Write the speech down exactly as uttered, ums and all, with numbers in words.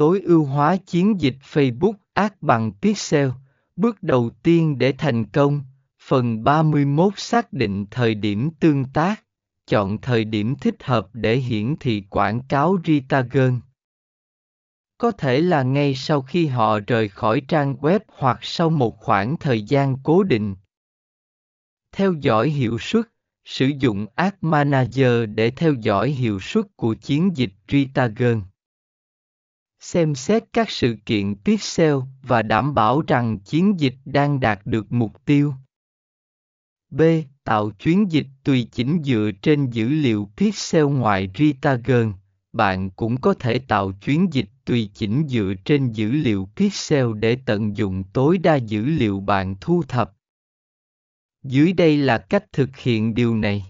tối ưu hóa chiến dịch Facebook Ads bằng Pixel. Bước đầu tiên để thành công. Phần ba mươi mốt, xác định thời điểm tương tác. Chọn thời điểm thích hợp để hiển thị quảng cáo Ritagon. Có thể là ngay sau khi họ rời khỏi trang web hoặc sau một khoảng thời gian cố định. Theo dõi hiệu suất. Sử dụng Ad Manager để theo dõi hiệu suất của chiến dịch Ritagon. Xem xét các sự kiện Pixel và đảm bảo rằng chiến dịch đang đạt được mục tiêu. B. Tạo chiến dịch tùy chỉnh dựa trên dữ liệu Pixel ngoài Ritagon. Bạn cũng có thể tạo chiến dịch tùy chỉnh dựa trên dữ liệu Pixel để tận dụng tối đa dữ liệu bạn thu thập. Dưới đây là cách thực hiện điều này.